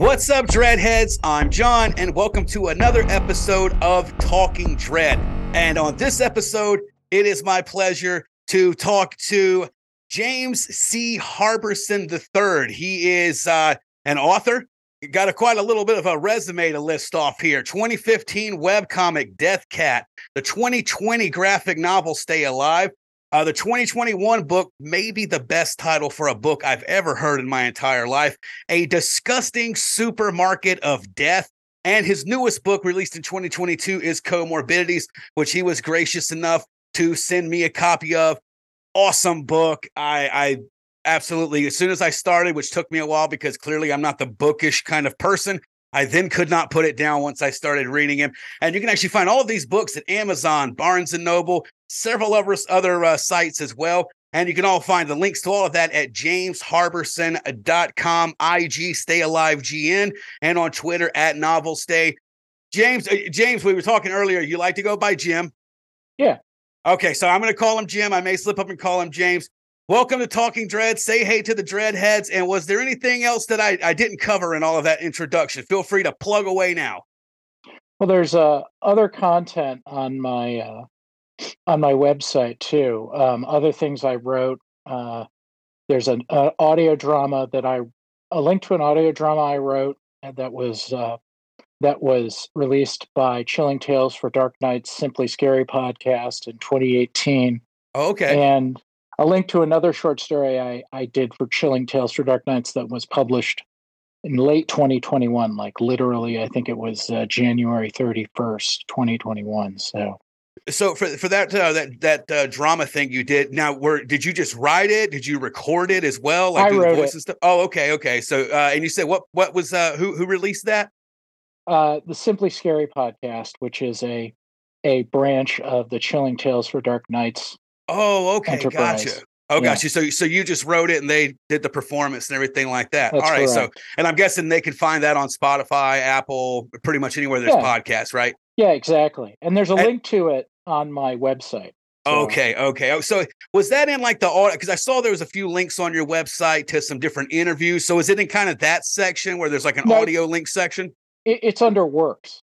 What's up, Dreadheads? I'm John, and welcome to another episode of Talking Dread. And on this episode, it is my pleasure to talk to James C. Harberson III. He is an author. Got quite a little bit of a resume to list off here. 2015 webcomic Death Cat, the 2020 graphic novel Stay Alive, the 2021 book, maybe the best title for a book I've ever heard in my entire life, A Disgusting Supermarket of Death. And his newest book released in 2022 is Comorbidities, which he was gracious enough to send me a copy of. Awesome book. I absolutely, as soon as I started, which took me a while because clearly I'm not the bookish kind of person, I then could not put it down once I started reading him. And you can actually find all of these books at Amazon, Barnes & Noble, several other sites as well. And you can all find the links to all of that at jamesharberson.com, IG, stayalivegn, and on Twitter at NovelStay. James, we were talking earlier. You like to go by Jim? Yeah. Okay, so I'm going to call him Jim. I may slip up and call him James. Welcome to Talking Dread. Say hey to the Dreadheads. And was there anything else that I didn't cover in all of that introduction? Feel free to plug away now. Well, there's other content on my website too. Other things I wrote. There's an audio drama a link to an audio drama I wrote that was released by Chilling Tales for Dark Nights, Simply Scary Podcast in 2018. Okay, and a link to another short story I did for Chilling Tales for Dark Nights that was published in late 2021, like literally, I think it was January 31st, 2021. So for that drama thing you did, now did you just write it? Did you record it as well? Like, I wrote the voice and stuff? Oh, okay. So and you said what was who released that? The Simply Scary Podcast, which is a branch of the Chilling Tales for Dark Nights. Oh, okay. Enterprise. Gotcha. Oh, yeah. Gotcha. So you just wrote it and they did the performance and everything like that. That's all right. Correct. So, and I'm guessing they can find that on Spotify, Apple, pretty much anywhere there's podcasts, right? Yeah, exactly. And there's a link to it on my website. So. Okay. So was that in like the audio? Because I saw there was a few links on your website to some different interviews. So is it in kind of that section where there's like an audio link section? It's under works.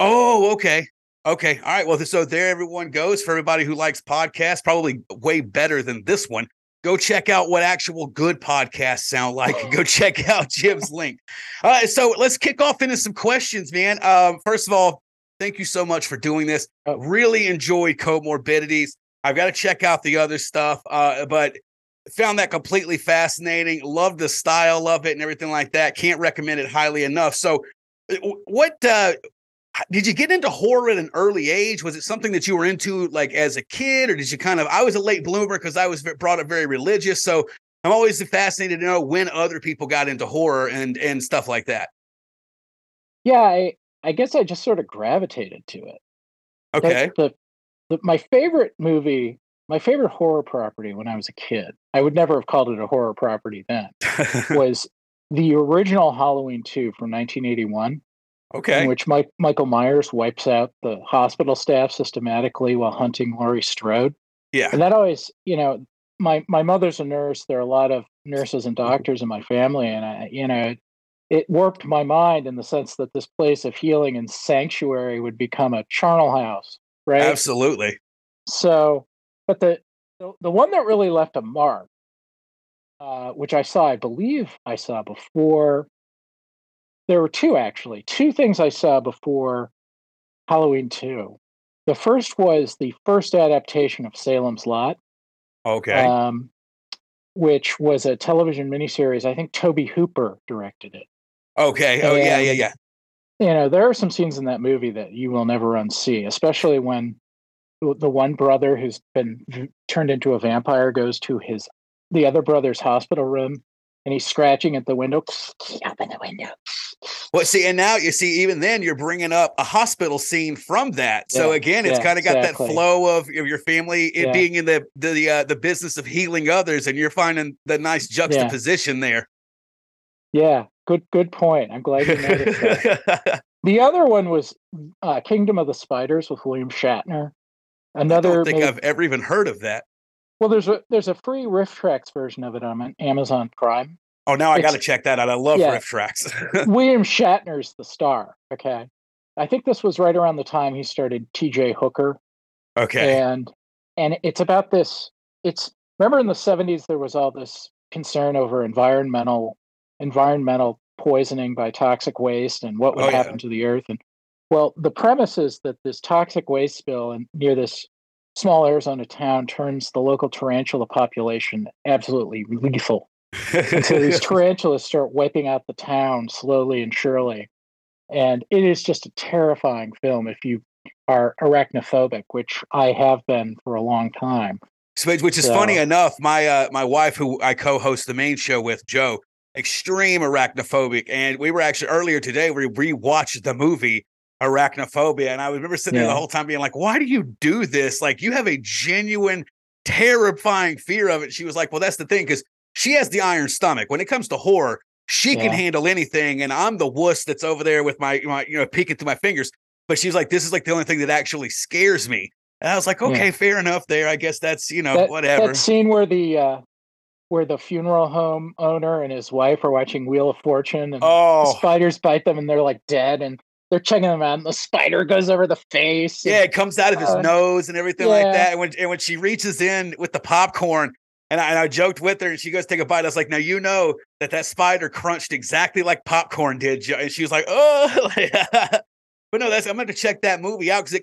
Oh, okay. Okay. All right. Well, so there everyone goes. For everybody who likes podcasts, probably way better than this one, go check out what actual good podcasts sound like. Go check out Jim's link. All right. So let's kick off into some questions, man. First of all, thank you so much for doing this. Really enjoyed Comorbidities. I've got to check out the other stuff, but found that completely fascinating. Love the style of it and everything like that. Can't recommend it highly enough. So what... did you get into horror at an early age? Was it something that you were into like as a kid, or did you kind of, I was a late bloomer because I was brought up very religious. So I'm always fascinated to know when other people got into horror and stuff like that. Yeah. I guess I just sort of gravitated to it. Okay. My favorite horror property when I was a kid, I would never have called it a horror property then, was the original Halloween II from 1981. Okay. In which Michael Myers wipes out the hospital staff systematically while hunting Laurie Strode. Yeah. And that always, my mother's a nurse. There are a lot of nurses and doctors in my family. And it warped my mind in the sense that this place of healing and sanctuary would become a charnel house, right? Absolutely. So, but the one that really left a mark, which I believe I saw before. There were two things I saw before Halloween 2. The first was the first adaptation of Salem's Lot. Okay. Which was a television miniseries. I think Tobe Hooper directed it. Okay. Oh, and, yeah. There are some scenes in that movie that you will never unsee, especially when the one brother who's been turned into a vampire goes to the other brother's hospital room. And he's scratching at the window. Open the window. Well, see, and now you see, even then you're bringing up a hospital scene from that. Yeah, so again, it's kind of got that flow of your family being in the business of healing others, and you're finding the nice juxtaposition there. Yeah, good point. I'm glad you noticed that. The other one was Kingdom of the Spiders with William Shatner. I don't think I've ever even heard of that. Well, there's a free RiffTrax version of it on Amazon Prime. Oh, now I got to check that out. I love RiffTrax. William Shatner's the star. Okay. I think this was right around the time he started TJ Hooker. Okay. And it's about this. Remember in the 70s, there was all this concern over environmental poisoning by toxic waste and what would happen to the earth. And well, the premise is that this toxic waste spill near this small Arizona town turns the local tarantula population absolutely lethal. And so these tarantulas start wiping out the town slowly and surely. And it is just a terrifying film if you are arachnophobic, which I have been for a long time. Which is funny enough, my wife, who I co-host the main show with, Joe, extreme arachnophobic. And we were actually earlier today, we rewatched the movie Arachnophobia. And I remember sitting there the whole time being like, why do you do this? Like, you have a genuine, terrifying fear of it. She was like, well, that's the thing, because she has the iron stomach. When it comes to horror, she can handle anything. And I'm the wuss that's over there with my peeking through my fingers. But she's like, this is like the only thing that actually scares me. And I was like, okay, fair enough there. I guess that's, whatever. That scene where the funeral home owner and his wife are watching Wheel of Fortune and the spiders bite them and they're like dead and they're checking them out and the spider goes over the face. Yeah, it comes out of his nose and everything like that. And when she reaches in with the popcorn, and I joked with her and she goes, take a bite. I was like, now, that spider crunched exactly like popcorn did. And she was like, oh, but no, I'm going to check that movie out because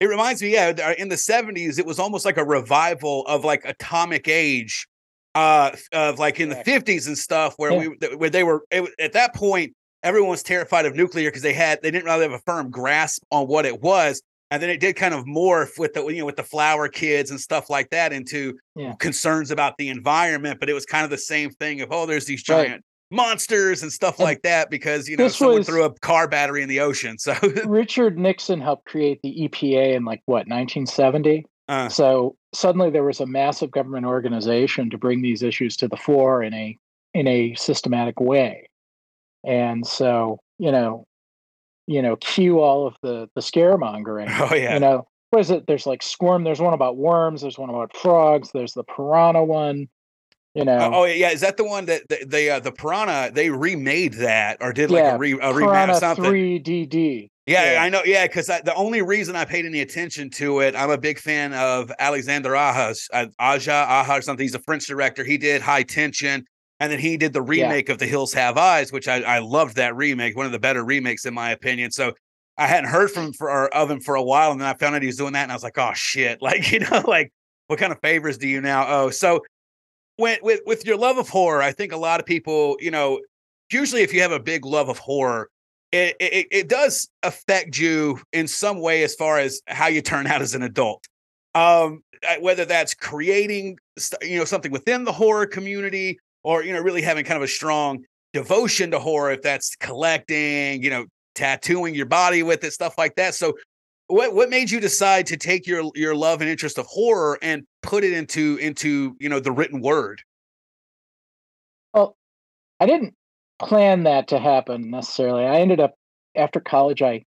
it reminds me, in the 70s, it was almost like a revival of like Atomic Age of like in the 50s and stuff where they were at that point. Everyone was terrified of nuclear because they didn't really have a firm grasp on what it was. And then it did kind of morph with the flower kids and stuff like that into concerns about the environment. But it was kind of the same thing of, there's these giant monsters and stuff like that because, someone threw a car battery in the ocean. So Richard Nixon helped create the EPA in 1970. So suddenly there was a massive government organization to bring these issues to the fore in a systematic way. And so, cue all of the scaremongering. Oh, yeah. What is it? There's Squirm. There's one about worms. There's one about frogs. There's the piranha one, Is that the one that the piranha, they remade that or did a remake or something? 3DD. Yeah, I know. Yeah, because the only reason I paid any attention to it, I'm a big fan of Alexander Aja or something. He's a French director. He did High Tension. And then he did the remake of The Hills Have Eyes, which I loved that remake, one of the better remakes in my opinion. So I hadn't heard of him for a while, and then I found out he was doing that, and I was like, oh shit! What kind of favors do you now owe? So with your love of horror, I think a lot of people, usually if you have a big love of horror, it does affect you in some way as far as how you turn out as an adult. Whether that's creating, something within the horror community. Or, really having kind of a strong devotion to horror, if that's collecting, tattooing your body with it, stuff like that. So what made you decide to take your love and interest of horror and put it into the written word? Well, I didn't plan that to happen necessarily. I ended up after college, I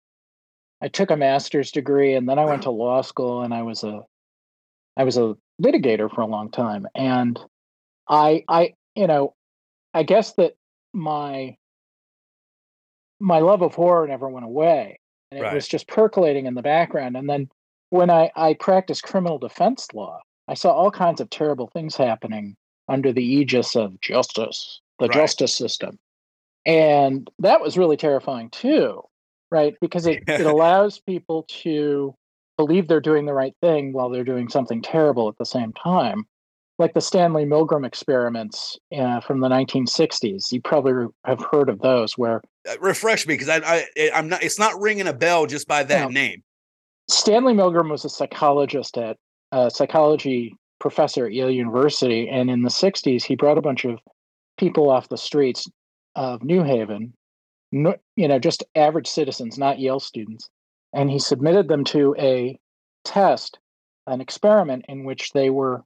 took a master's degree and then I went to law school and I was a litigator for a long time. And I guess that my love of horror never went away, and it was just percolating in the background. And then when I practiced criminal defense law, I saw all kinds of terrible things happening under the aegis of justice, the justice system. And that was really terrifying too, right? Because it allows people to believe they're doing the right thing while they're doing something terrible at the same time. Like the Stanley Milgram experiments from the 1960s, you probably have heard of those. Where refresh me, because I'm not. It's not ringing a bell just by that name. Stanley Milgram was a psychologist at psychology professor at Yale University, and in the 60s, he brought a bunch of people off the streets of New Haven, just average citizens, not Yale students, and he submitted them to a test, an experiment in which they would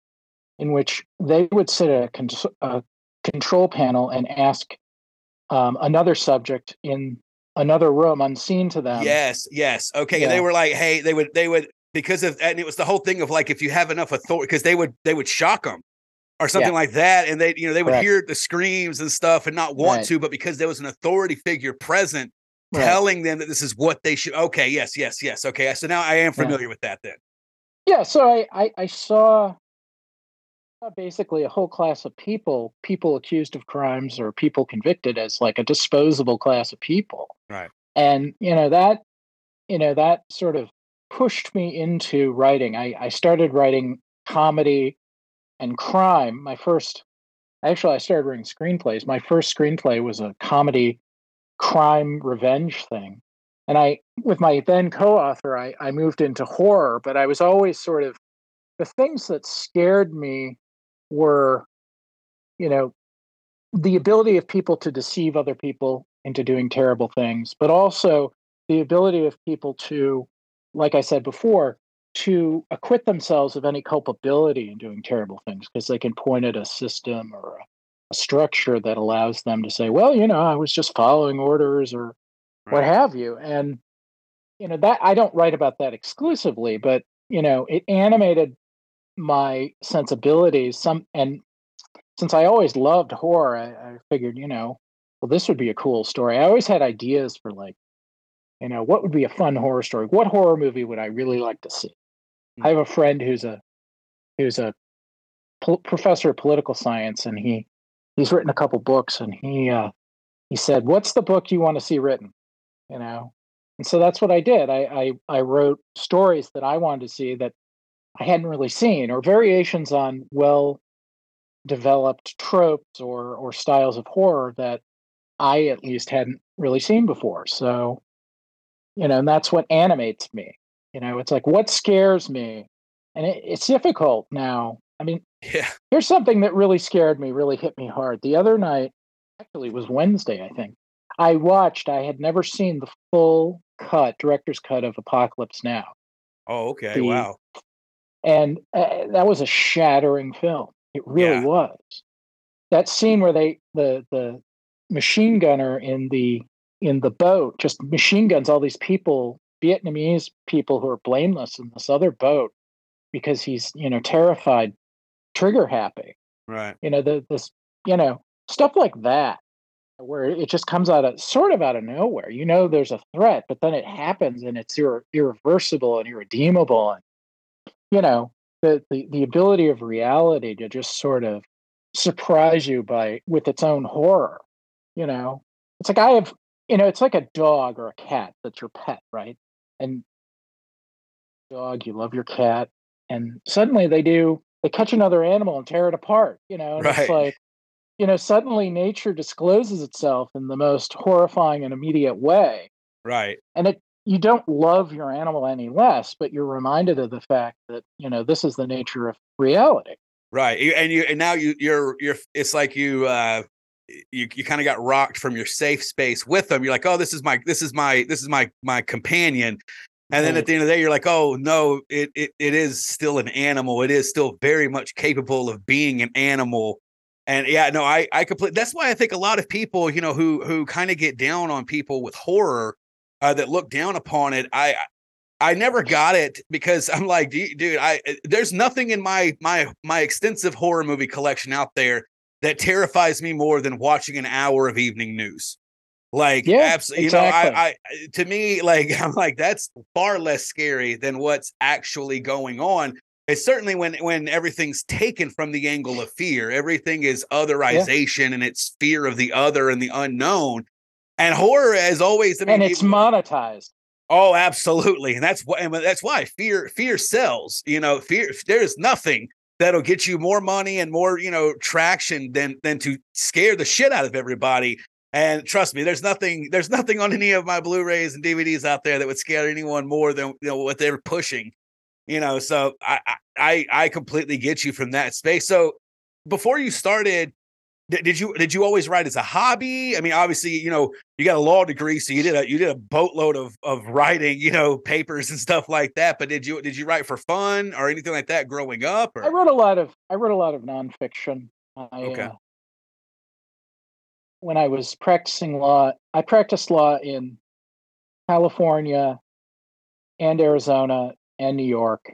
sit at a control panel and ask another subject in another room unseen to them. Yes. Okay. Yeah. And they were like, hey, they would, because of, and it was the whole thing of like, if you have enough authority, because they would shock them. or something like that. And they, you know, they would hear the screams and stuff and not want to, but because there was an authority figure present telling them that this is what they should. Okay. Yes, yes, yes. Okay. So now I am familiar with that then. Yeah. So I saw basically a whole class of people accused of crimes or people convicted as like a disposable class of people. Right. And, that sort of pushed me into writing. I started writing comedy and crime. I started writing screenplays. My first screenplay was a comedy crime revenge thing. And with my then co-author, I moved into horror, but I was always sort of, the things that scared me were, the ability of people to deceive other people into doing terrible things, but also the ability of people to, like I said before, to acquit themselves of any culpability in doing terrible things because they can point at a system or a structure that allows them to say, well, I was just following orders or what have you. And, that I don't write about that exclusively, but, it animated my sensibilities. And since I always loved horror, I figured, well, this would be a cool story. I always had ideas for like, what would be a fun horror story? What horror movie would I really like to see? Mm-hmm. I have a friend who's a professor of political science, and he's written a couple books, and he said, "What's the book you want to see written?" And so that's what I did. I wrote stories that I wanted to see that I hadn't really seen, or variations on well-developed tropes or styles of horror that I at least hadn't really seen before. So. And that's what animates me. It's like, what scares me? And it's difficult now. I mean, here's something that really scared me, really hit me hard. The other night, actually it was Wednesday, I think, I had never seen the full director's cut of Apocalypse Now. Oh, okay. Wow. And that was a shattering film. It really was. That scene where the machine gunner in the boat, just machine guns all these people, Vietnamese people who are blameless in this other boat because he's, terrified, trigger happy. Right. Stuff like that, where it just comes out of nowhere. There's a threat, but then it happens and it's irreversible and irredeemable. And, the ability of reality to just sort of surprise you with its own horror, it's like it's like a dog or a cat that's your pet, right? And dog, you love your cat, and suddenly they catch another animal and tear it apart, and it's like, suddenly nature discloses itself in the most horrifying and immediate way. Right. And you don't love your animal any less, but you're reminded of the fact that, this is the nature of reality. Right. You kind of got rocked from your safe space with them. You're like, oh, this is my companion. And then at the end of the day, you're like, oh no, it is still an animal. It is still very much capable of being an animal. And I completely, that's why I think a lot of people, who kind of get down on people with horror that look down upon it. I never got it because I'm like, dude, there's nothing in my extensive horror movie collection out there that terrifies me more than watching an hour of evening news. Like, absolutely, exactly. To me, like, I'm like, that's far less scary than what's actually going on. It's certainly when everything's taken from the angle of fear, everything is otherization and it's fear of the other and the unknown. And horror, as always, and it's monetized. Oh, absolutely, and that's why fear sells. Fear. There's nothing that'll get you more money and more, traction than to scare the shit out of everybody. And trust me, there's nothing on any of my Blu-rays and DVDs out there that would scare anyone more than what they're pushing. So I completely get you from that space. So before you started, did you always write as a hobby? I mean, obviously, you got a law degree, so you did a boatload of writing, papers and stuff like that. But did you write for fun or anything like that growing up? Or? I wrote a lot of nonfiction. When I was practicing law, I practiced law in California and Arizona and New York,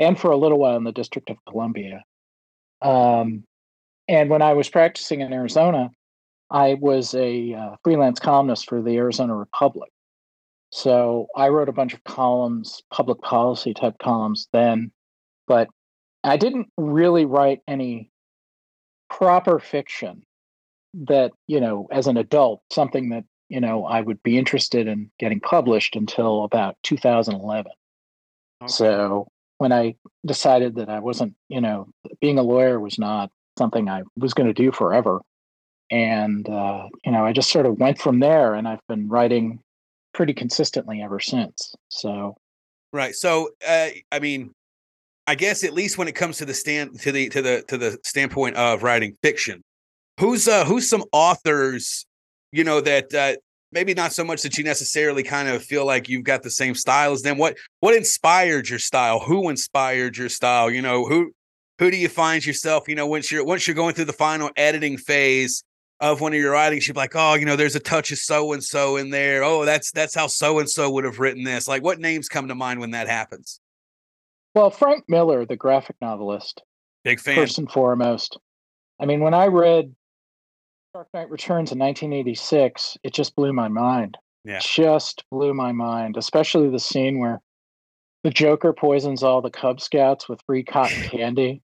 and for a little while in the District of Columbia. And when I was practicing in Arizona, I was a freelance columnist for the Arizona Republic. So I wrote a bunch of columns, public policy type columns then, but I didn't really write any proper fiction that, you know, as an adult, something that, you know, I would be interested in getting published until about 2011. Okay. So when I decided that I wasn't, you know, being a lawyer was not something I was going to do forever. And, you know, I just sort of went from there, and I've been writing pretty consistently ever since. So. Right. So, I mean, I guess at least when it comes to the standpoint of writing fiction, who's some authors, you know, that maybe not so much that you necessarily kind of feel like you've got the same style as them. What inspired your style? Who inspired your style? You know, who do you find yourself, you know, once you're going through the final editing phase of one of your writings, you're like, oh, you know, there's a touch of so-and-so in there. Oh, that's how so-and-so would have written this. Like, what names come to mind when that happens? Well, Frank Miller, the graphic novelist. Big fan. First and foremost. I mean, when I read Dark Knight Returns in 1986, it just blew my mind. Yeah. Just blew my mind, especially the scene where the Joker poisons all the Cub Scouts with free cotton candy.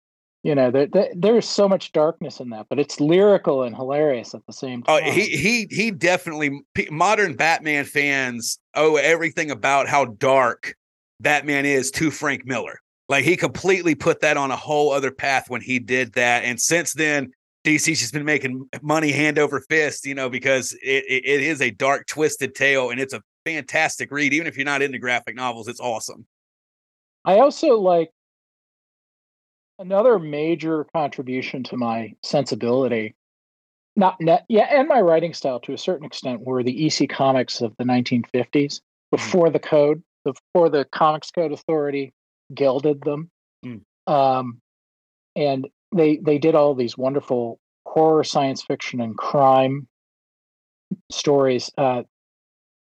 You know, there's so much darkness in that, but it's lyrical and hilarious at the same time. Oh, he definitely, modern Batman fans owe everything about how dark Batman is to Frank Miller. Like, he completely put that on a whole other path when he did that. And since then, DC's just been making money hand over fist, you know, because it is a dark, twisted tale, and it's a fantastic read. Even if you're not into graphic novels, it's awesome. I also like another major contribution to my sensibility, and my writing style to a certain extent, were the EC comics of the 1950s, before the code, before the Comics Code Authority gilded them. And they did all these wonderful horror, science fiction, and crime stories.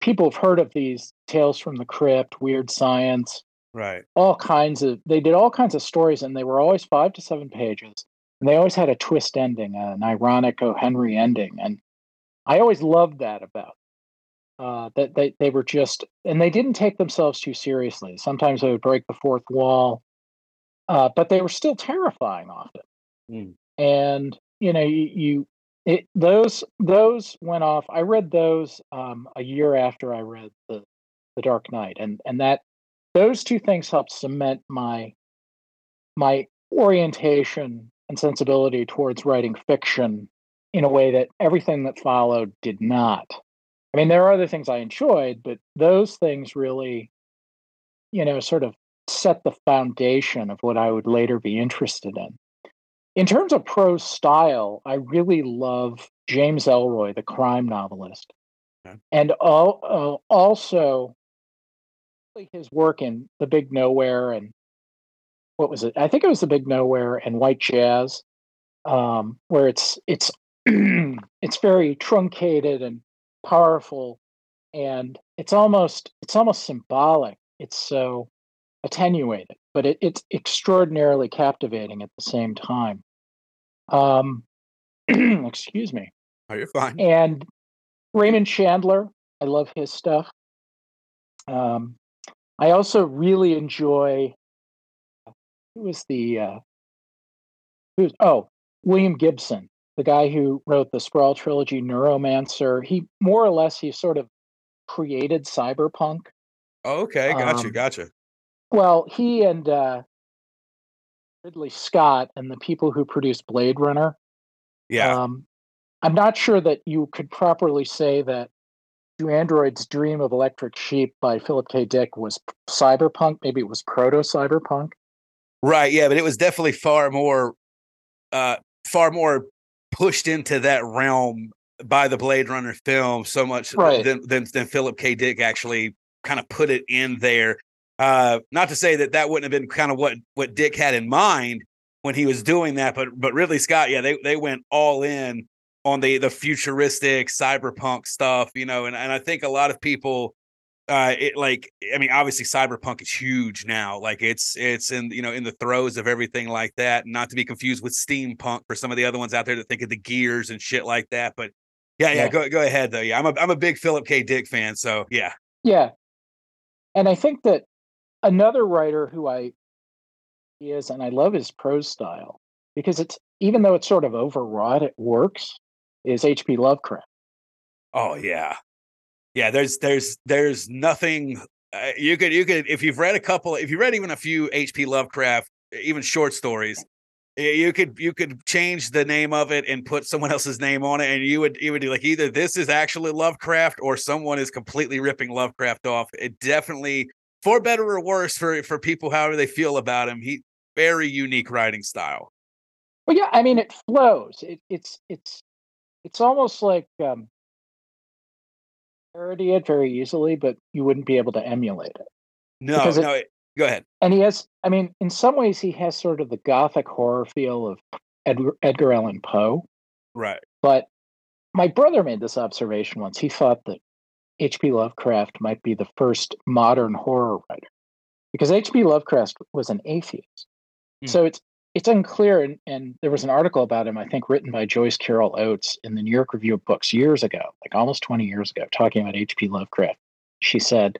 People have heard of these Tales from the Crypt, Weird Science, right? They did all kinds of stories, and they were always 5 to 7 pages, and they always had a twist ending, an ironic O. Henry ending, and I always loved that about that they were just, and they didn't take themselves too seriously. Sometimes they would break the fourth wall, but they were still terrifying often. And, you know, those went off. I read those a year after I read the Dark Knight, and that those two things helped cement my orientation and sensibility towards writing fiction in a way that everything that followed did not. I mean, there are other things I enjoyed, but those things really, you know, sort of set the foundation of what I would later be interested in. In terms of prose style, I really love James Ellroy, the crime novelist, okay, and also his work in The Big Nowhere and what was it? I think it was The Big Nowhere and White Jazz, where it's it's very truncated and powerful, and it's almost symbolic. It's so attenuated, but it's extraordinarily captivating at the same time. Excuse me. Oh, you're fine. And Raymond Chandler, I love his stuff. I also really enjoy William Gibson, the guy who wrote the Sprawl trilogy, Neuromancer. He more or less, he sort of created cyberpunk. Oh, okay. Gotcha. Well, he and Ridley Scott and the people who produced Blade Runner. Yeah. I'm not sure that you could properly say that Do Androids Dream of Electric Sheep by Philip K. Dick was cyberpunk. Maybe it was proto-cyberpunk. Right, yeah, but it was definitely far more pushed into that realm by the Blade Runner film, so much right, than Philip K. Dick actually kind of put it in there. Not to say that wouldn't have been kind of what Dick had in mind when he was doing that, but Ridley Scott, yeah, they went all in on the futuristic cyberpunk stuff, you know, and I think a lot of people obviously cyberpunk is huge now. Like it's in, you know, in the throes of everything like that, not to be confused with steampunk for some of the other ones out there that think of the gears and shit like that. But yeah. Go ahead though. Yeah. I'm a big Philip K. Dick fan. So yeah. Yeah. And I think that another writer and I love his prose style because it's, even though it's sort of overwrought, it works, is H.P. Lovecraft. Oh yeah. Yeah, there's nothing you could if you've read even a few H.P. Lovecraft, even short stories, you could change the name of it and put someone else's name on it, and you would do like either this is actually Lovecraft or someone is completely ripping Lovecraft off. It definitely, for better or worse, for people however they feel about him, he very unique writing style. Well, yeah, I mean it flows. It's almost like parody it very easily, but you wouldn't be able to emulate it. Go ahead. And he has, I mean, in some ways he has sort of the gothic horror feel of Edgar Allan Poe. Right. But my brother made this observation once. He thought that H.P. Lovecraft might be the first modern horror writer because H.P. Lovecraft was an atheist. Mm. So it's unclear. And there was an article about him, I think, written by Joyce Carol Oates in the New York Review of Books years ago, like almost 20 years ago, talking about H.P. Lovecraft. She said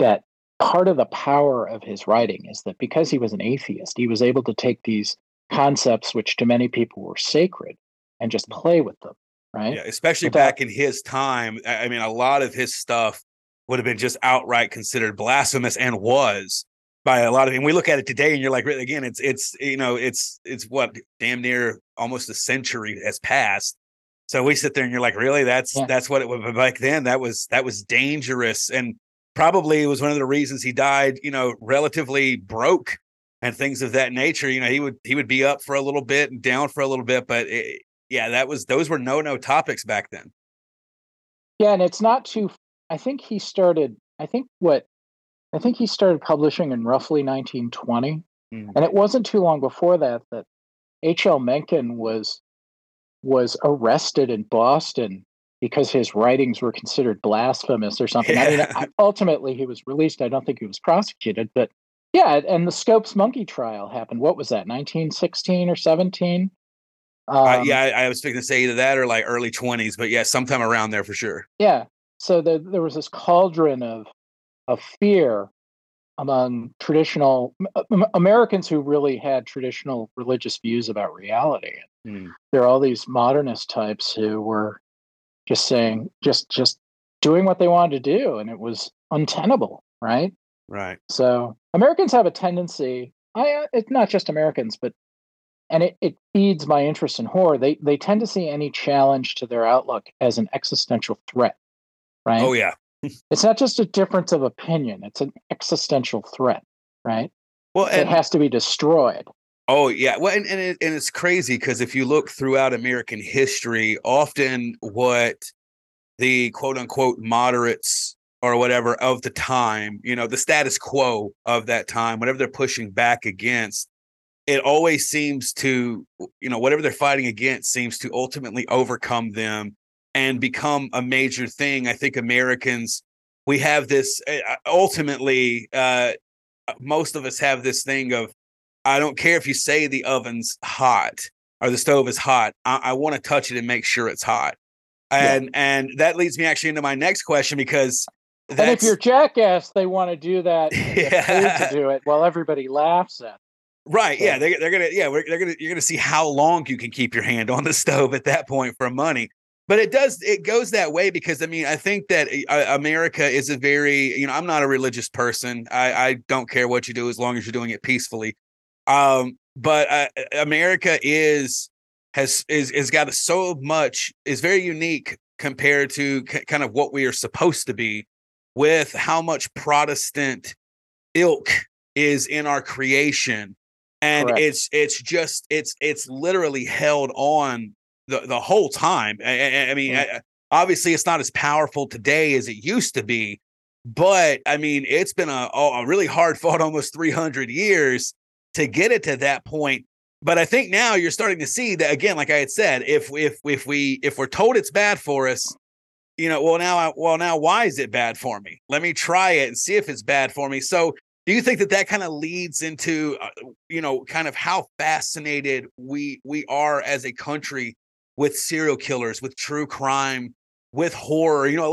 that part of the power of his writing is that because he was an atheist, he was able to take these concepts, which to many people were sacred, and just play with them, right? Yeah, especially back in his time. I mean, a lot of his stuff would have been just outright considered blasphemous and was. By a lot of, and we look at it today, and you're like, again, it's what damn near almost a century has passed. So we sit there, and you're like, really? That's what it was back then. That was dangerous, and probably it was one of the reasons he died. You know, relatively broke and things of that nature. You know, he would be up for a little bit and down for a little bit, but those were no topics back then. Yeah, and it's not too. I think he started publishing in roughly 1920, and it wasn't too long before that H.L. Mencken was arrested in Boston because his writings were considered blasphemous or something. Yeah. I mean, ultimately he was released. I don't think he was prosecuted, but yeah. And the Scopes Monkey trial happened. What was that? 1916 or 17? I was thinking to say either that or like early 1920s, but yeah, sometime around there for sure. Yeah. So there was this cauldron of fear among traditional Americans who really had traditional religious views about reality. Mm. There are all these modernist types who were just saying, just doing what they wanted to do. And it was untenable, right? Right. So Americans have a tendency, it's not just Americans, but, and it feeds my interest in horror. They tend to see any challenge to their outlook as an existential threat, right? Oh yeah. It's not just a difference of opinion. It's an existential threat, right? Well, and it has to be destroyed. Oh, yeah. Well, and it's crazy because if you look throughout American history, often what the quote-unquote moderates or whatever of the time, you know, the status quo of that time, whatever they're pushing back against, it always seems to, you know, whatever they're fighting against seems to ultimately overcome them and become a major thing. I think Americans, we have this, ultimately, most of us have this thing of, I don't care if you say the oven's hot or the stove is hot. I want to touch it and make sure it's hot. And that leads me actually into my next question, because that's... And if you're jackass, they want to do that to do it while everybody laughs at it. Right. So, yeah. You're going to see how long you can keep your hand on the stove at that point for money. But it goes that way because, I mean, I think that America is a very, you know, I'm not a religious person. I don't care what you do as long as you're doing it peacefully. But America has got so much, is very unique compared to kind of what we are supposed to be, with how much Protestant ilk is in our creation. And correct. it's literally held on the whole time. I mean, obviously it's not as powerful today as it used to be, but I mean, it's been a really hard fought almost 300 years to get it to that point. But I think now you're starting to see that again, like I had said, if we're told it's bad for us, you know, well now, why is it bad for me? Let me try it and see if it's bad for me. So do you think that kind of leads into, you know, kind of how fascinated we are as a country with serial killers, with true crime, with horror? You know,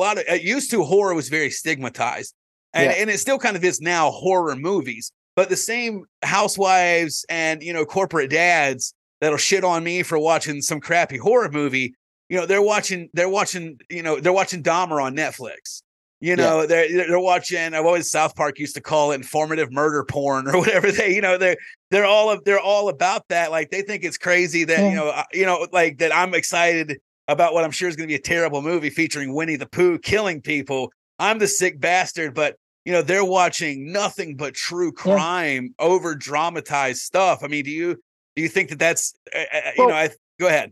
horror was very stigmatized, and it still kind of is now, horror movies. But the same housewives and, you know, corporate dads that'll shit on me for watching some crappy horror movie, you know, they're watching Dahmer on Netflix. You know, yeah. they're watching, I've always, South Park used to call it informative murder porn or whatever. They're all about that. Like, they think it's crazy that, like that I'm excited about what I'm sure is going to be a terrible movie featuring Winnie the Pooh killing people. I'm the sick bastard, but you know, they're watching nothing but true crime, over dramatized stuff. I mean, do you think that that's, go ahead.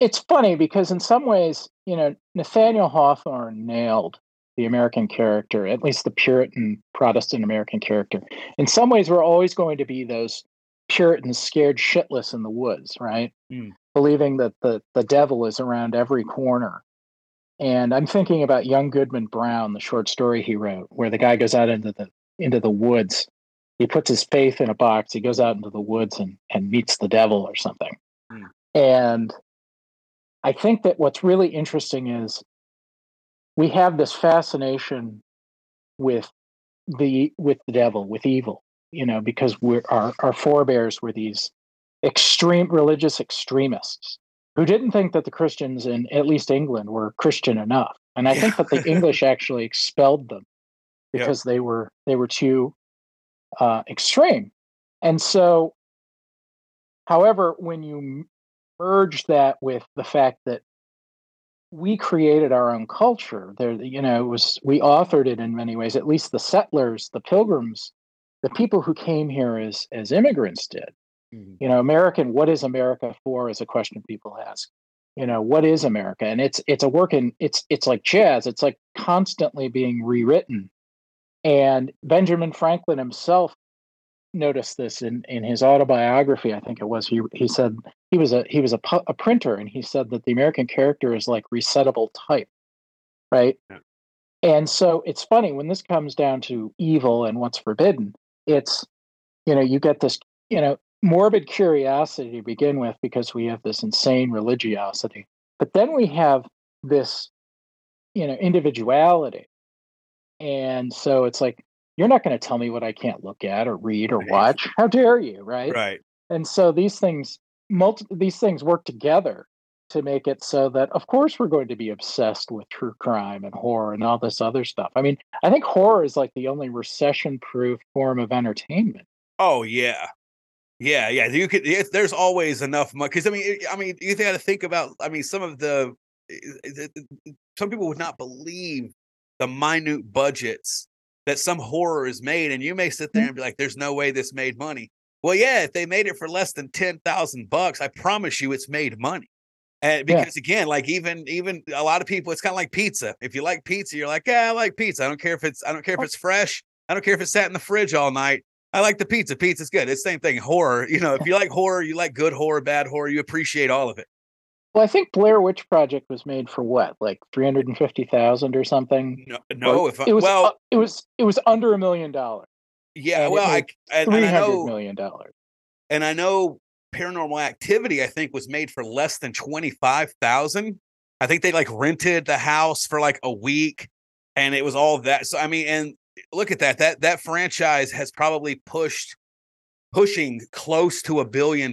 It's funny because in some ways, you know, Nathaniel Hawthorne nailed the American character, at least the Puritan Protestant American character. In some ways, we're always going to be those Puritans scared shitless in the woods, right? Mm. Believing that the devil is around every corner. And I'm thinking about Young Goodman Brown, the short story he wrote, where the guy goes out into the woods. He puts his faith in a box. He goes out into the woods and meets the devil or something. Mm. And I think that what's really interesting is we have this fascination with the devil, with evil, you know, because our forebears were these extreme religious extremists who didn't think that the Christians in at least England were Christian enough. And I think that the English actually expelled them because they were too extreme. And so, however, when you merge that with the fact that we created our own culture, there, you know, we authored it in many ways, at least the settlers, the pilgrims, the people who came here as immigrants did. Mm-hmm. You know, American, what is America for is a question people ask. You know, what is America? And it's a work in, it's like jazz. It's like constantly being rewritten. And Benjamin Franklin himself noticed this in his autobiography. I think it was, he said he was a printer, and he said that the American character is like resettable type, right? Yeah. And so it's funny when this comes down to evil and what's forbidden. It's, you know, you get this, you know, morbid curiosity to begin with because we have this insane religiosity, but then we have this, you know, individuality, and so it's like, you're not going to tell me what I can't look at or read or watch. How dare you, right? Right. And so these things work together to make it so that, of course, we're going to be obsessed with true crime and horror and all this other stuff. I mean, I think horror is like the only recession-proof form of entertainment. Oh, yeah. Yeah, yeah. You could. There's always enough money. Because, I mean, you got to think about, I mean, some people would not believe the minute budgets that some horror is made, and you may sit there and be like, there's no way this made money. Well, yeah, if they made it for less than $10,000, I promise you it's made money. And because again, like even a lot of people, it's kind of like pizza. If you like pizza, you're like, yeah, I like pizza. I don't care if it's fresh. I don't care if it sat in the fridge all night. I like the pizza. Pizza's good. It's the same thing. Horror, you know, if you like horror, you like good horror, bad horror, you appreciate all of it. Well, I think Blair Witch Project was made for what, like $350,000 or something. No, it was under $1 million. Yeah, and well, $300 million. And I know Paranormal Activity, I think, was made for less than $25,000. I think they like rented the house for like a week, and it was all that. So I mean, and look at that. That franchise has probably pushing close to $1 billion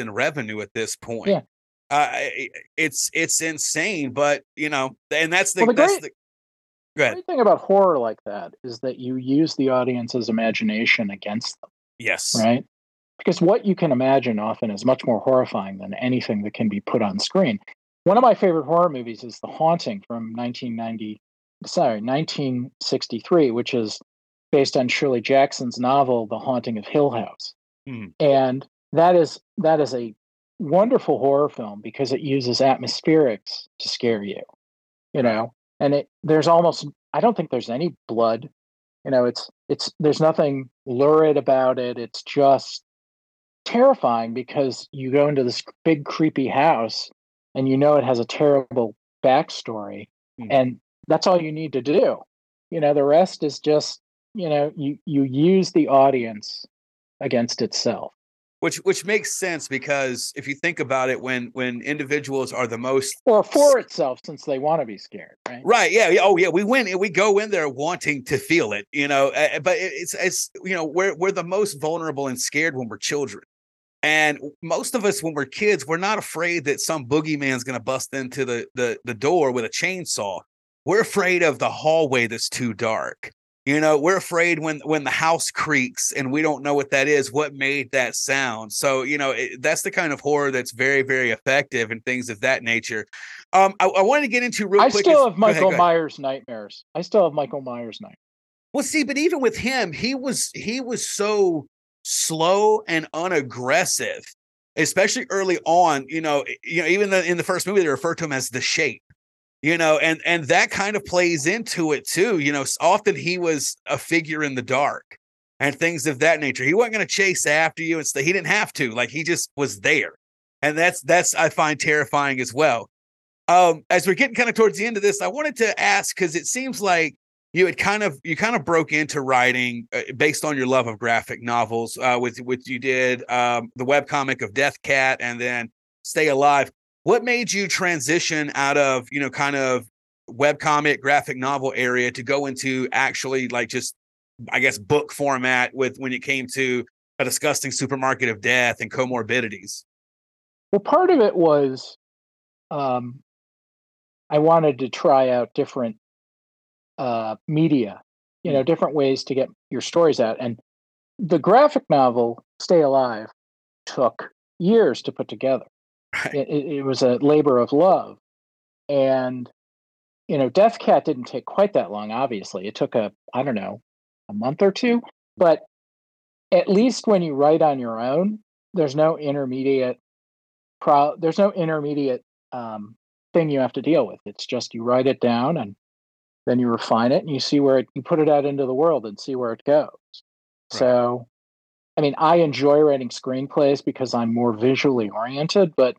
in revenue at this point. Yeah. It's insane, but you know, and that's the great thing about horror like that is that you use the audience's imagination against them. Yes. Right. Because what you can imagine often is much more horrifying than anything that can be put on screen. One of my favorite horror movies is The Haunting from 1963, which is based on Shirley Jackson's novel, The Haunting of Hill House. Mm. And that is a wonderful horror film because it uses atmospherics to scare you, you know, and I don't think there's any blood, you know, there's nothing lurid about it. It's just terrifying because you go into this big creepy house and you know, it has a terrible backstory, and That's all you need to do. You know, the rest is just, you know, you use the audience against itself. Which makes sense, because if you think about it, when individuals are the most... Or for itself, since they want to be scared, right? Right, yeah. Oh, yeah, we go in there wanting to feel it, you know. But it's you know, we're the most vulnerable and scared when we're children. And most of us, when we're kids, we're not afraid that some boogeyman's going to bust into the door with a chainsaw. We're afraid of the hallway that's too dark. You know, we're afraid when the house creaks and we don't know what that is, what made that sound. So, you know, that's the kind of horror that's very, very effective and things of that nature. I wanted to get into real quick. I still have Michael Myers nightmares. Well, see, but even with him, he was so slow and unaggressive, especially early on. You know, even in the first movie, they refer to him as the Shape. You know, and that kind of plays into it, too. You know, often he was a figure in the dark and things of that nature. He wasn't going to chase after you. And he didn't have to. Like, he just was there. And that's I find terrifying as well. As we're getting kind of towards the end of this, I wanted to ask, because it seems like you kind of broke into writing based on your love of graphic novels with you did the webcomic of Death Cat and then Stay Alive. What made you transition out of, you know, kind of webcomic, graphic novel area to go into actually like just, I guess, book format with when it came to A Disgusting Supermarket of Death and Comorbidities? Well, part of it was I wanted to try out different media, you know, different ways to get your stories out. And the graphic novel, Stay Alive, took years to put together. It was a labor of love. And, you know, Death Cat didn't take quite that long, obviously. It took a month or two. But at least when you write on your own, there's no intermediate thing you have to deal with. It's just you write it down and then you refine it and you see where you put it out into the world and see where it goes. Right. So, I mean, I enjoy writing screenplays because I'm more visually oriented, but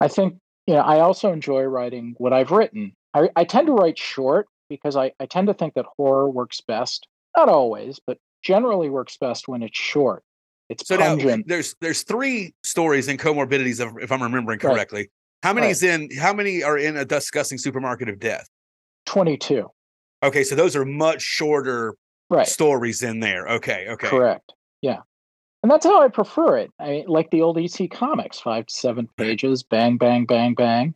I think, you know, I also enjoy writing what I've written. I tend to write short because I tend to think that horror works best, not always, but generally works best when it's short. It's so pungent. Now, there's three stories in Comorbidities, if I'm remembering correctly. Right. How many are in A Disgusting Supermarket of Death? 22. Okay, so those are much shorter stories in there. Okay. Correct. Yeah. And that's how I prefer it. I mean, like the old EC comics, 5 to 7 pages, bang, bang, bang, bang,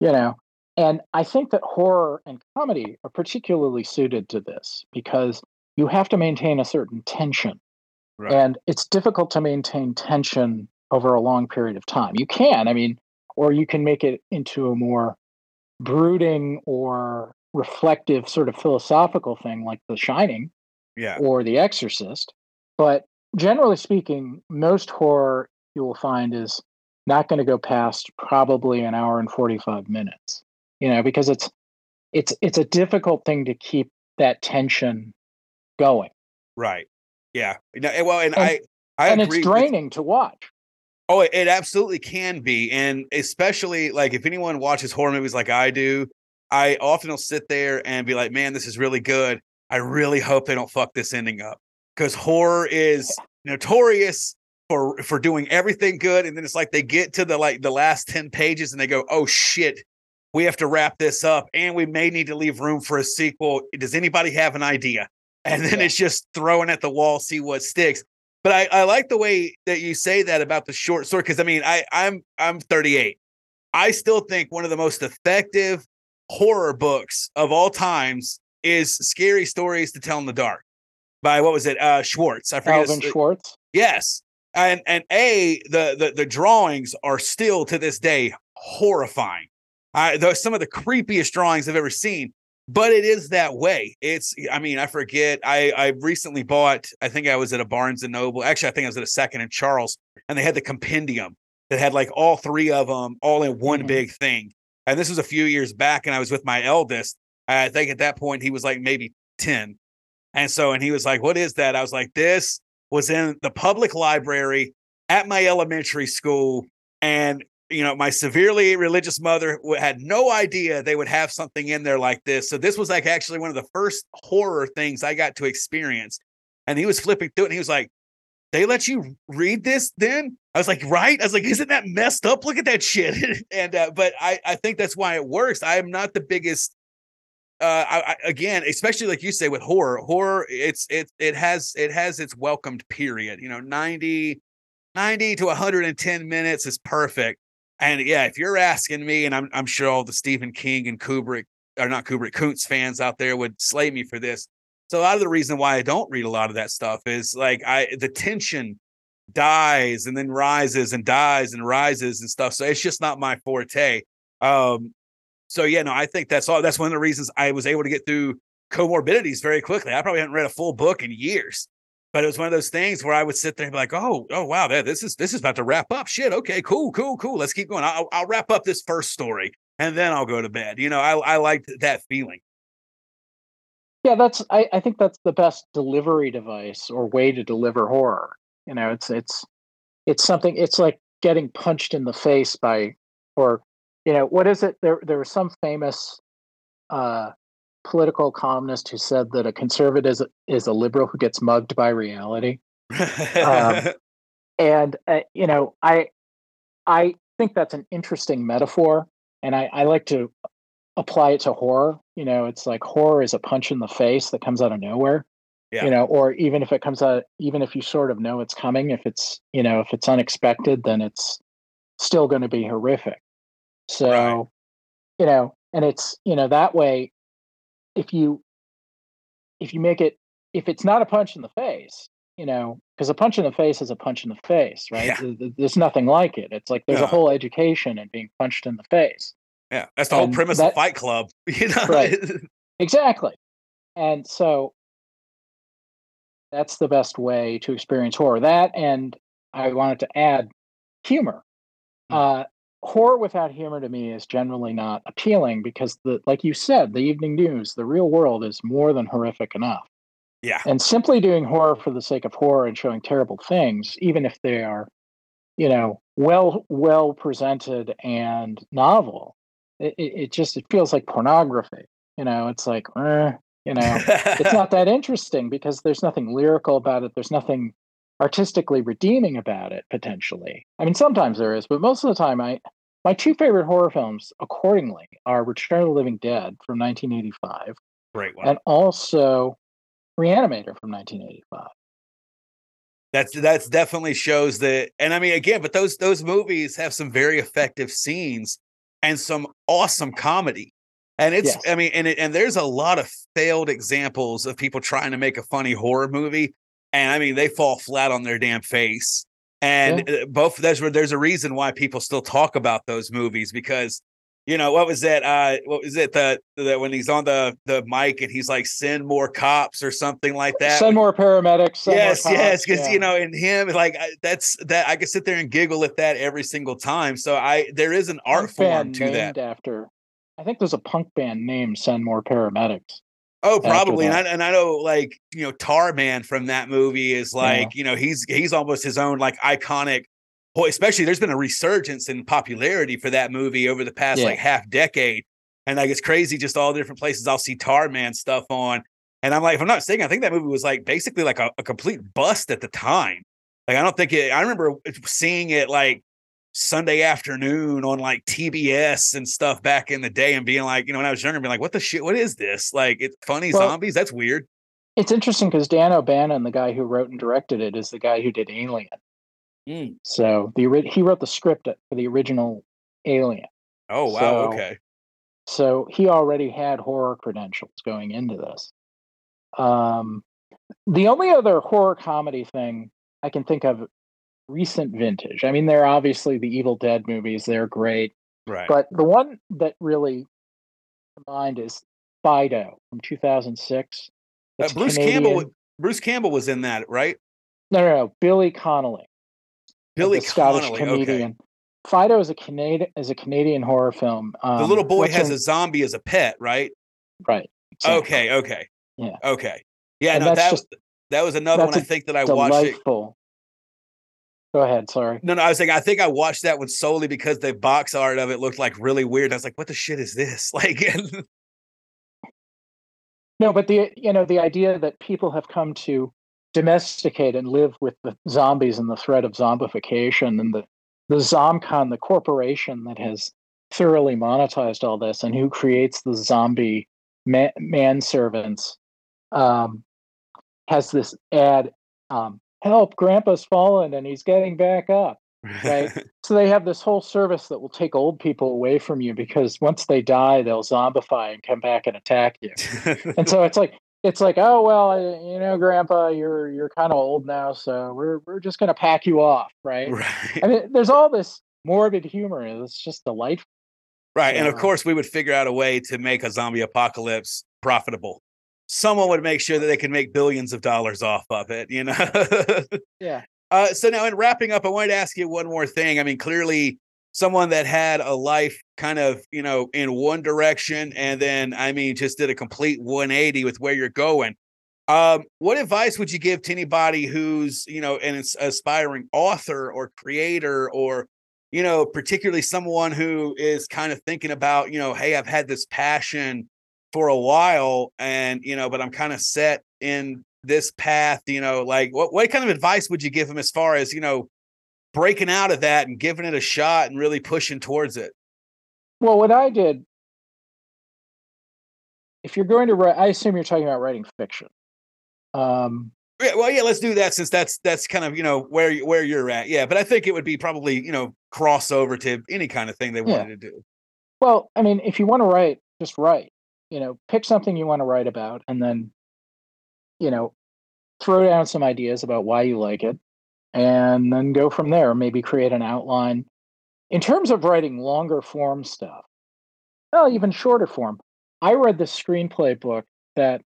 you know. And I think that horror and comedy are particularly suited to this because you have to maintain a certain tension. Right. And it's difficult to maintain tension over a long period of time. You can, I mean, or you can make it into a more brooding or reflective sort of philosophical thing like The Shining or The Exorcist. But generally speaking, most horror you will find is not going to go past probably an hour and 45 minutes, you know, because it's a difficult thing to keep that tension going. Right. Yeah. Well, and I agree. It's draining to watch. Oh, it absolutely can be. And especially like if anyone watches horror movies like I do, I often will sit there and be like, man, this is really good. I really hope they don't fuck this ending up. Because horror is notorious for doing everything good, and then it's like they get to the last 10 pages and they go, oh shit, we have to wrap this up and we may need to leave room for a sequel. Does anybody have an idea? And then it's just throwing at the wall, see what sticks. But I like the way that you say that about the short story, because I mean I'm 38. I still think one of the most effective horror books of all times is Scary Stories to Tell in the Dark. By what was it? Schwartz. I forget. Alvin Schwartz. Yes. And the drawings are still to this day horrifying. They're some of the creepiest drawings I've ever seen, but it is that way. I forget. I recently bought, I think I was at a Barnes and Noble. Actually, I think I was at a Second and Charles, and they had the compendium that had like all three of them all in one big thing. And this was a few years back, and I was with my eldest. I think at that point he was like maybe 10. And he was like, what is that? I was like, this was in the public library at my elementary school. And you know, my severely religious mother had no idea they would have something in there like this. So this was like actually one of the first horror things I got to experience. And he was flipping through it and he was like, they let you read this then? I was like, right? I was like, isn't that messed up? Look at that shit. And but I think that's why it works. I am not the biggest. Again, especially like you say with horror, it has its welcomed period. You know, 90 to 110 minutes is perfect. And yeah, if you're asking me, and I'm sure all the Stephen King and Kubrick, or not Kubrick, Kuntz fans out there would slay me for this. So a lot of the reason why I don't read a lot of that stuff is like the tension dies and then rises and dies and rises and stuff. So it's just not my forte. So yeah, no, I think that's all. That's one of the reasons I was able to get through Comorbidities very quickly. I probably hadn't read a full book in years, but it was one of those things where I would sit there and be like, oh wow, this is about to wrap up. Shit, okay, cool. Let's keep going. I'll wrap up this first story and then I'll go to bed. You know, I liked that feeling. Yeah, I think that's the best delivery device or way to deliver horror. You know, it's something, it's like getting punched in the face by, or, you know, what is it? There was some famous political columnist who said that a conservative is a liberal who gets mugged by reality. You know, I think that's an interesting metaphor, and I like to apply it to horror. You know, it's like horror is a punch in the face that comes out of nowhere. Yeah. You know, or even if it comes out, even if you sort of know it's coming, if it's unexpected, then it's still going to be horrific. So, right. You know, and it's, you know, that way, if you make it, if it's not a punch in the face, you know, because a punch in the face is a punch in the face, right? Yeah. There's nothing like it. It's like there's a whole education in being punched in the face. Yeah, that's the whole premise of Fight Club. You know? Right. Exactly. And so that's the best way to experience horror. That, and I wanted to add humor. Horror without humor to me is generally not appealing because, like you said, the evening news, the real world is more than horrific enough. Yeah. And simply doing horror for the sake of horror and showing terrible things, even if they are, you know, well presented and novel, it feels like pornography. You know, it's like, you know, it's not that interesting because there's nothing lyrical about it. There's nothing artistically redeeming about it, potentially. I mean, sometimes there is, but most of the time, my two favorite horror films, accordingly, are Return of the Living Dead from 1985. Great one. And also Reanimator from 1985. That's definitely shows that. And I mean, again, but those movies have some very effective scenes and some awesome comedy. And it's, yes. I mean, and there's a lot of failed examples of people trying to make a funny horror movie. And I mean, they fall flat on their damn face. And both, there's a reason why people still talk about those movies because, you know, what was that? That when he's on the mic and he's like, send more cops or something like that. Send more paramedics. Yes. Because, you know, in him, like I could sit there and giggle at that every single time. So there is an art form to that. I think there's a punk band named Send More Paramedics. Oh, probably. And I know, like, you know, Tar Man from that movie is like, you know, he's almost his own like iconic. Boy, especially there's been a resurgence in popularity for that movie over the past like half decade. And like, it's crazy. Just all the different places I'll see Tar Man stuff on. And I'm like, if I'm not mistaken, I think that movie was like basically like a complete bust at the time. Like, I don't think I remember seeing it like Sunday afternoon on like TBS and stuff back in the day and being like, you know, when I was younger, being like, what the shit? What is this? Like, it's funny zombies. That's weird. It's interesting because Dan O'Bannon, the guy who wrote and directed it, is the guy who did Alien. Mm. So he wrote the script for the original Alien. Oh, wow. Okay. So he already had horror credentials going into this. The only other horror comedy thing I can think of recent vintage. I mean, they're obviously the Evil Dead movies. They're great. Right. But the one that really comes to mind is Fido from 2006. Bruce Canadian. Bruce Campbell was in that, right? No. Billy Connolly. Billy Connolly, Scottish comedian. Okay. Fido is a Canadian horror film. The little boy has a zombie as a pet, right? Right. Exactly. Okay. Yeah. Okay. Yeah. And no, that was another one I think that I watched. Delightful. Go ahead. Sorry. No, I was like, I think I watched that one solely because the box art of it looked like really weird. I was like, what the shit is this? Like, no, but the idea that people have come to domesticate and live with the zombies and the threat of zombification and the ZomCon, the corporation that has thoroughly monetized all this and who creates the zombie manservants, has this ad. Help, Grandpa's fallen and he's getting back up, right? So they have this whole service that will take old people away from you because once they die, they'll zombify and come back and attack you. And so it's like, oh, well, Grandpa, you're kind of old now, so we're just going to pack you off, right? I mean, there's all this morbid humor. It's just delightful. Right, and of course, we would figure out a way to make a zombie apocalypse profitable. Someone would make sure that they can make billions of dollars off of it, Yeah. So now in wrapping up, I wanted to ask you one more thing. I mean, clearly someone that had a life kind of, in one direction and then, just did a complete 180 with where you're going. What advice would you give to anybody who's, an aspiring author or creator or, particularly someone who is kind of thinking about, hey, I've had this passion for a while and but I'm kind of set in this path, like what kind of advice would you give them as far as breaking out of that and giving it a shot and really pushing towards it? Well, what I did, if you're going to write, I assume you're talking about writing fiction. Let's do that since that's kind of where you're at. But I think it would be probably crossover to any kind of thing they wanted to do. Well, if you want to write, just write. Pick something you want to write about and then, throw down some ideas about why you like it and then go from there, maybe create an outline. In terms of writing longer form stuff, well, even shorter form, I read this screenplay book that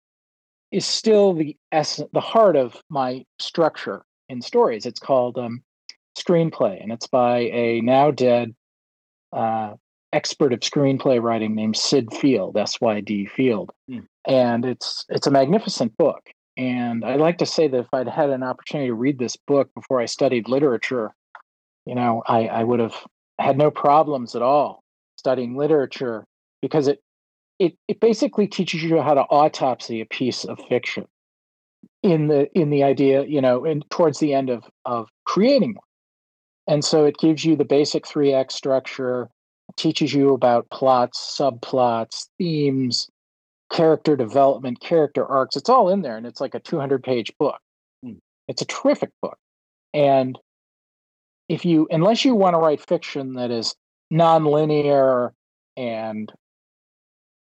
is still the essence, the heart of my structure in stories. It's called Screenplay, and it's by a now dead expert of screenplay writing named Sid Field, S.Y.D. Field. And it's a magnificent book. And I like to say that if I'd had an opportunity to read this book before I studied literature, I would have had no problems at all studying literature because it basically teaches you how to autopsy a piece of fiction in the idea, and towards the end of creating one. And so it gives you the basic 3-act structure, teaches you about plots, subplots, themes, character development, character arcs. It's all in there, and it's like a 200-page book. It's a terrific book. And unless you want to write fiction that is nonlinear and,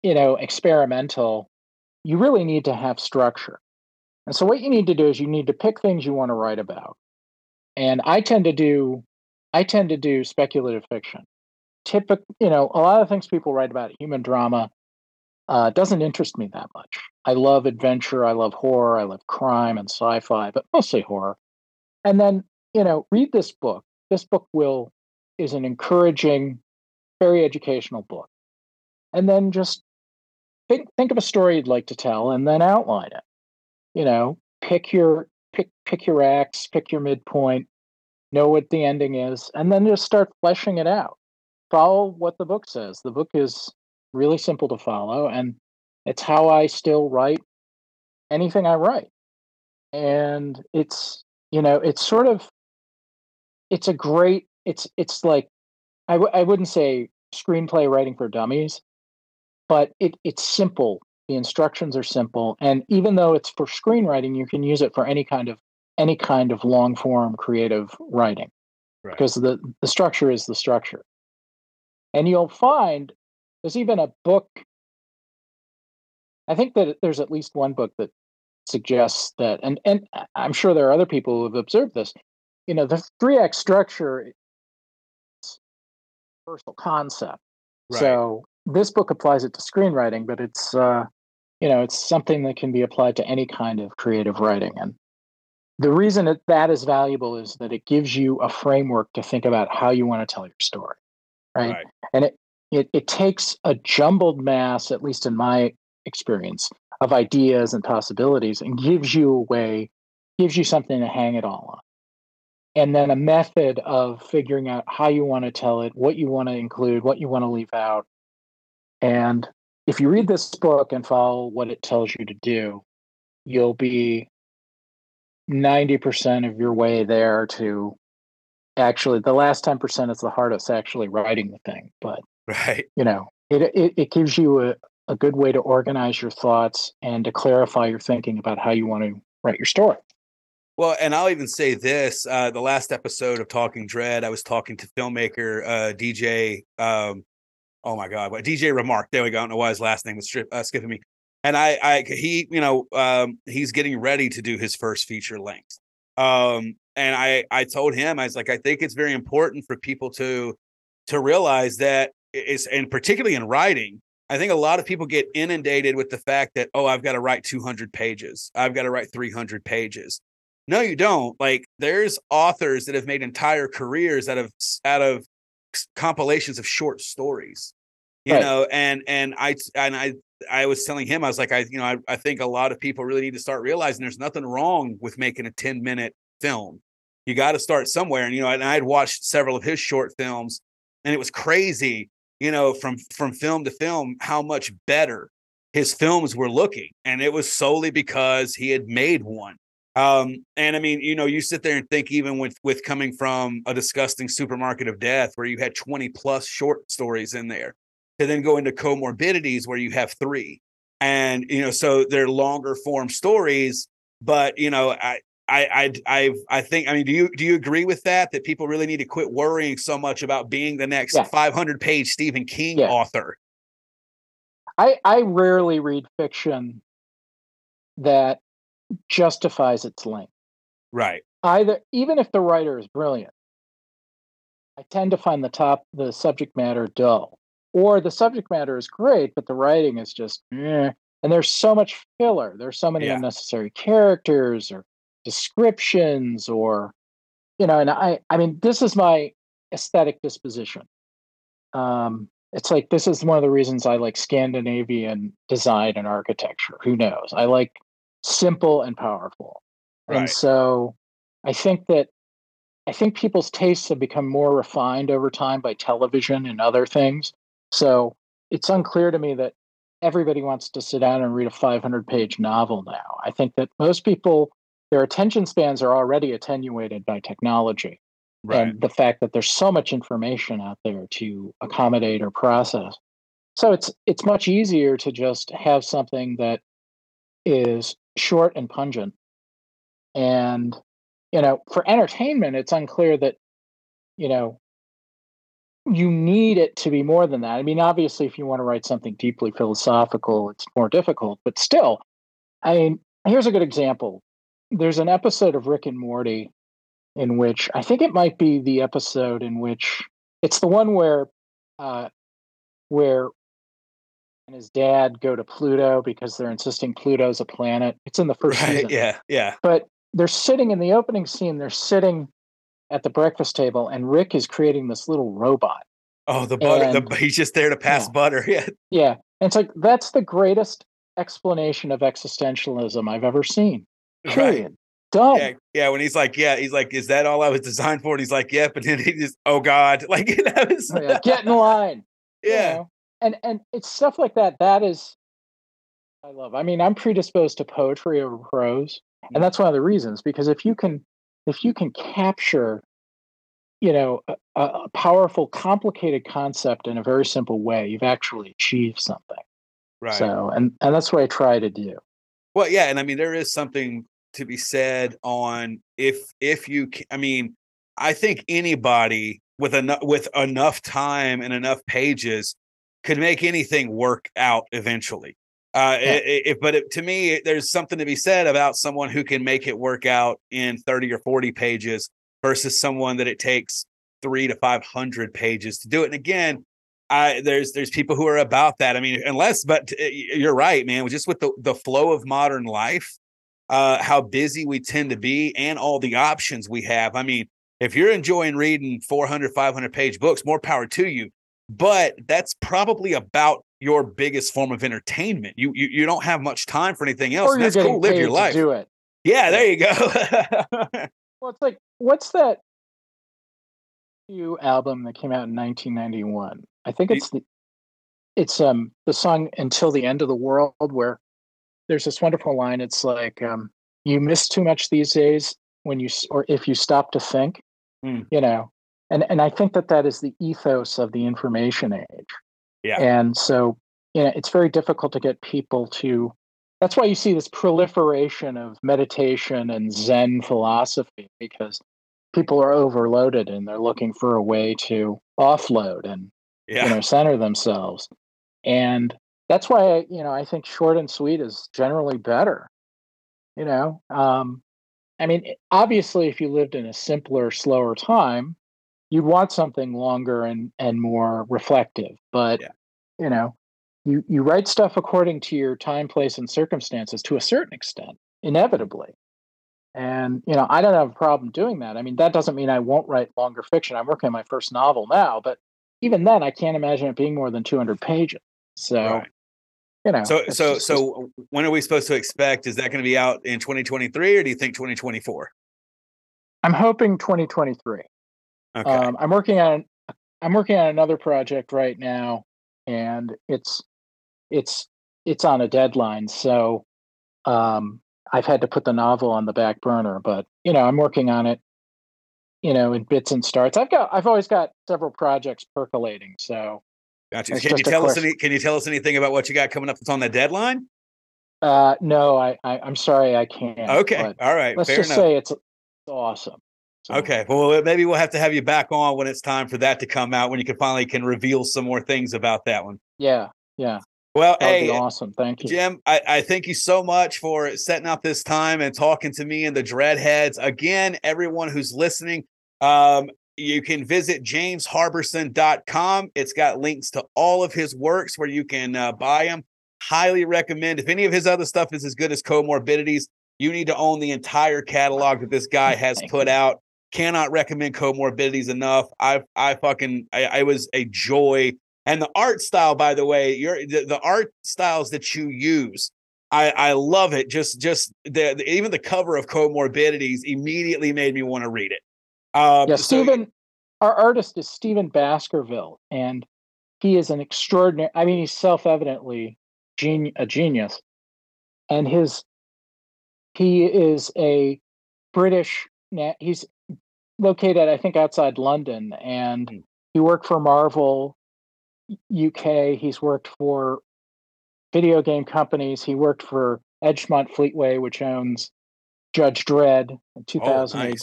experimental, you really need to have structure. And so what you need to do is you need to pick things you want to write about. And I tend to do speculative fiction. Typical, a lot of things people write about, human drama, doesn't interest me that much. I love adventure, I love horror, I love crime and sci-fi, but mostly horror. And then, read this book. This book is an encouraging, very educational book. And then just think of a story you'd like to tell and then outline it. Pick your acts, pick your midpoint, know what the ending is, and then just start fleshing it out. Follow what the book says. The book is really simple to follow, and it's how I still write anything I write. And I wouldn't say screenplay writing for dummies, but it's simple. The instructions are simple. And even though it's for screenwriting, you can use it for any kind of long form creative writing, right? Because the structure is the structure. And you'll find there's even a book. I think that there's at least one book that suggests that, and I'm sure there are other people who have observed this. The 3-act structure is a universal concept. Right. So this book applies it to screenwriting, but it's it's something that can be applied to any kind of creative writing. And the reason that is valuable is that it gives you a framework to think about how you want to tell your story. Right. And it takes a jumbled mass, at least in my experience, of ideas and possibilities and gives you something to hang it all on. and then a method of figuring out how you want to tell it, what you want to include, what you want to leave out. And if you read this book and follow what it tells you to do, you'll be 90% of your way there to actually, the last 10% is the hardest, actually writing the thing. But, right, you know, it gives you a good way to organize your thoughts and to clarify your thinking about how you want to write your story. Well, and I'll even say this, the last episode of Talking Dread, I was talking to filmmaker DJ Remark. There we go. I don't know why his last name was skipping me. And he he's getting ready to do his first feature length. And I told him, I was like, I think it's very important for people to realize that it's, and particularly in writing, I think a lot of people get inundated with the fact that, oh, I've got to write 200 pages. I've got to write 300 pages. No, you don't. Like, there's authors that have made entire careers out of compilations of short stories, you know, and I was telling him, I was like, I think a lot of people really need to start realizing there's nothing wrong with making a 10-minute film. You got to start somewhere. And, you know, and I had watched several of his short films, and it was crazy, you know, from film to film, how much better his films were looking. And it was solely because he had made one. And I mean, you know, you sit there and think, even with coming from A Disgusting Supermarket of Death, where you had 20 plus short stories in there, to then go into Comorbidities, where you have 3, and, you know, so they're longer form stories. But, you know, I think, I mean, do you agree with that people really need to quit worrying so much about being the next 500-page Stephen King author? I rarely read fiction that justifies its length. Right. Even if the writer is brilliant, I tend to find the subject matter dull, or the subject matter is great, but the writing is just, and there's so much filler. There's so many unnecessary characters or descriptions, or, you know, and I mean, this is my aesthetic disposition. It's like, this is one of the reasons I like Scandinavian design and architecture. Who knows? I like simple and powerful. Right. And so I think people's tastes have become more refined over time by television and other things. So it's unclear to me that everybody wants to sit down and read a 500-page novel now. I think that most people, their attention spans are already attenuated by technology. Right. And the fact that there's so much information out there to accommodate or process. So it's much easier to just have something that is short and pungent. And, you know, for entertainment, it's unclear that, you know, you need it to be more than that. I mean, obviously, if you want to write something deeply philosophical, it's more difficult, but still, I mean, here's a good example. There's an episode of Rick and Morty in which, I think it might be the episode in which, it's the one where and his dad go to Pluto because they're insisting Pluto's a planet. It's in the first season. Yeah. But they're sitting in the opening scene, they're sitting at the breakfast table, and Rick is creating this little robot. Oh, the butter. He's just there to pass butter. Yeah. Yeah. And it's like, that's the greatest explanation of existentialism I've ever seen. Period. Right. Done. Yeah. When he's like, is that all I was designed for? And he's like, yeah. But then he just, oh, God. Like, you know, get in line. Yeah. You know? And it's stuff like that. That is, I love. I mean, I'm predisposed to poetry over prose, and that's one of the reasons. Because if you can capture, you know, a powerful, complicated concept in a very simple way, you've actually achieved something. Right. So, and that's what I try to do. Well, yeah, and I mean, there is something to be said on if you. I mean, I think anybody with enough time and enough pages could make anything work out eventually. To me, there's something to be said about someone who can make it work out in 30 or 40 pages versus someone that it takes 300 to 500 pages to do it. And again, there's people who are about that. I mean, you're right, man. Just with the flow of modern life, how busy we tend to be, and all the options we have. I mean, if you're enjoying reading 400, 500 page books, more power to you. But that's probably about your biggest form of entertainment. You don't have much time for anything else. Or you're getting paid to do it. Yeah, there you go. Well, it's like, what's that new album that came out in 1991? I think it's the song Until the End of the World, where there's this wonderful line. It's like, you miss too much these days when you, or if you stop to think, you know, and I think that is the ethos of the information age. Yeah. And so, you know, it's very difficult to get people to, that's why you see this proliferation of meditation and Zen philosophy, because people are overloaded and they're looking for a way to offload and, you know, center themselves. And that's why, you know, I think short and sweet is generally better. You know, I mean, obviously, if you lived in a simpler, slower time, you'd want something longer and more reflective. But, you know, you write stuff according to your time, place, and circumstances to a certain extent, inevitably. And, you know, I don't have a problem doing that. I mean, that doesn't mean I won't write longer fiction. I'm working on my first novel now, but even then, I can't imagine it being more than 200 pages. So, you know. So when are we supposed to expect? Is that going to be out in 2023, or do you think 2024? I'm hoping 2023. Okay. I'm working on another project right now, and it's on a deadline. So, I've had to put the novel on the back burner, but, you know, I'm working on it, you know, in bits and starts. I've always got several projects percolating. So, gotcha. Can you tell us anything about what you got coming up that's on the deadline? No, I'm sorry, I can't. Okay, all right. Let's say it's awesome. So. Okay, well, maybe we'll have to have you back on when it's time for that to come out, when you can finally reveal some more things about that one. Yeah. Well, that'd be awesome. Thank you, Jim. I thank you so much for setting out this time and talking to me and the Dreadheads. Again, everyone who's listening, you can visit jamesharberson.com. It's got links to all of his works where you can buy them. Highly recommend. If any of his other stuff is as good as Comorbidities, you need to own the entire catalog that this guy has put out. Cannot recommend Comorbidities enough. I was a joy. And the art style, by the way, the art styles that you use, I love it. Just even the cover of Comorbidities immediately made me want to read it. Our artist is Stephen Baskerville, and he is an extraordinary. I mean, he's self-evidently a genius, and he is a British. He's located, I think, outside London, and he worked for Marvel UK. He's worked for video game companies. He worked for Edgemont Fleetway, which owns Judge Dredd in 2000 AD.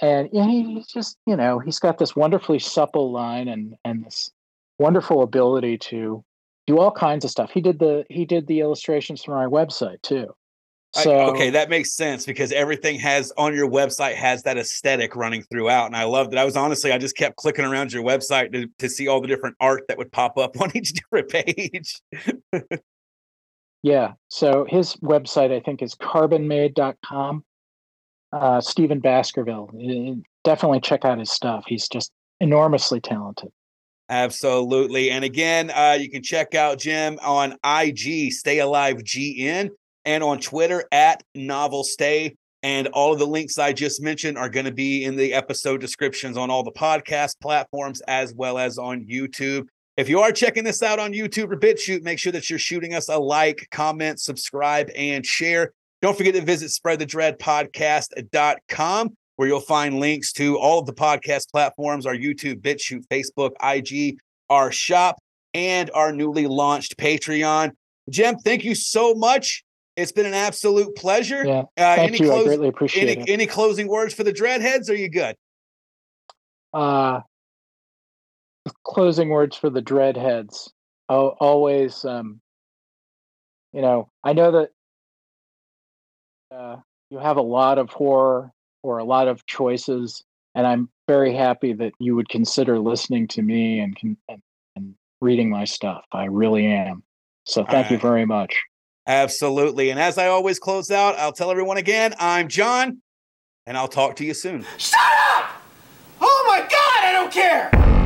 And he's just, you know, he's got this wonderfully supple line and this wonderful ability to do all kinds of stuff. He did the illustrations from our website too. So, okay, that makes sense, because everything on your website has that aesthetic running throughout, and I loved it. I just kept clicking around your website to see all the different art that would pop up on each different page. Yeah, so his website, I think, is carbonmade.com. Stephen Baskerville. Definitely check out his stuff. He's just enormously talented. Absolutely. And again, you can check out Jim on IG, Stay Alive GN, and on Twitter at NovelStay. And all of the links I just mentioned are going to be in the episode descriptions on all the podcast platforms, as well as on YouTube. If you are checking this out on YouTube or BitChute, make sure that you're shooting us a like, comment, subscribe, and share. Don't forget to visit spreadthedreadpodcast.com, where you'll find links to all of the podcast platforms, our YouTube, BitChute, Facebook, IG, our shop, and our newly launched Patreon. Jim, thank you so much. It's been an absolute pleasure. Yeah, thank you. I greatly appreciate it. Any closing words for the Dreadheads? Are you good? Closing words for the Dreadheads. Oh, always, you know, I know that you have a lot of horror or a lot of choices, and I'm very happy that you would consider listening to me and reading my stuff. I really am. So thank you very much. Absolutely. And as I always close out, I'll tell everyone again, I'm John, and I'll talk to you soon. Shut up! Oh my God, I don't care!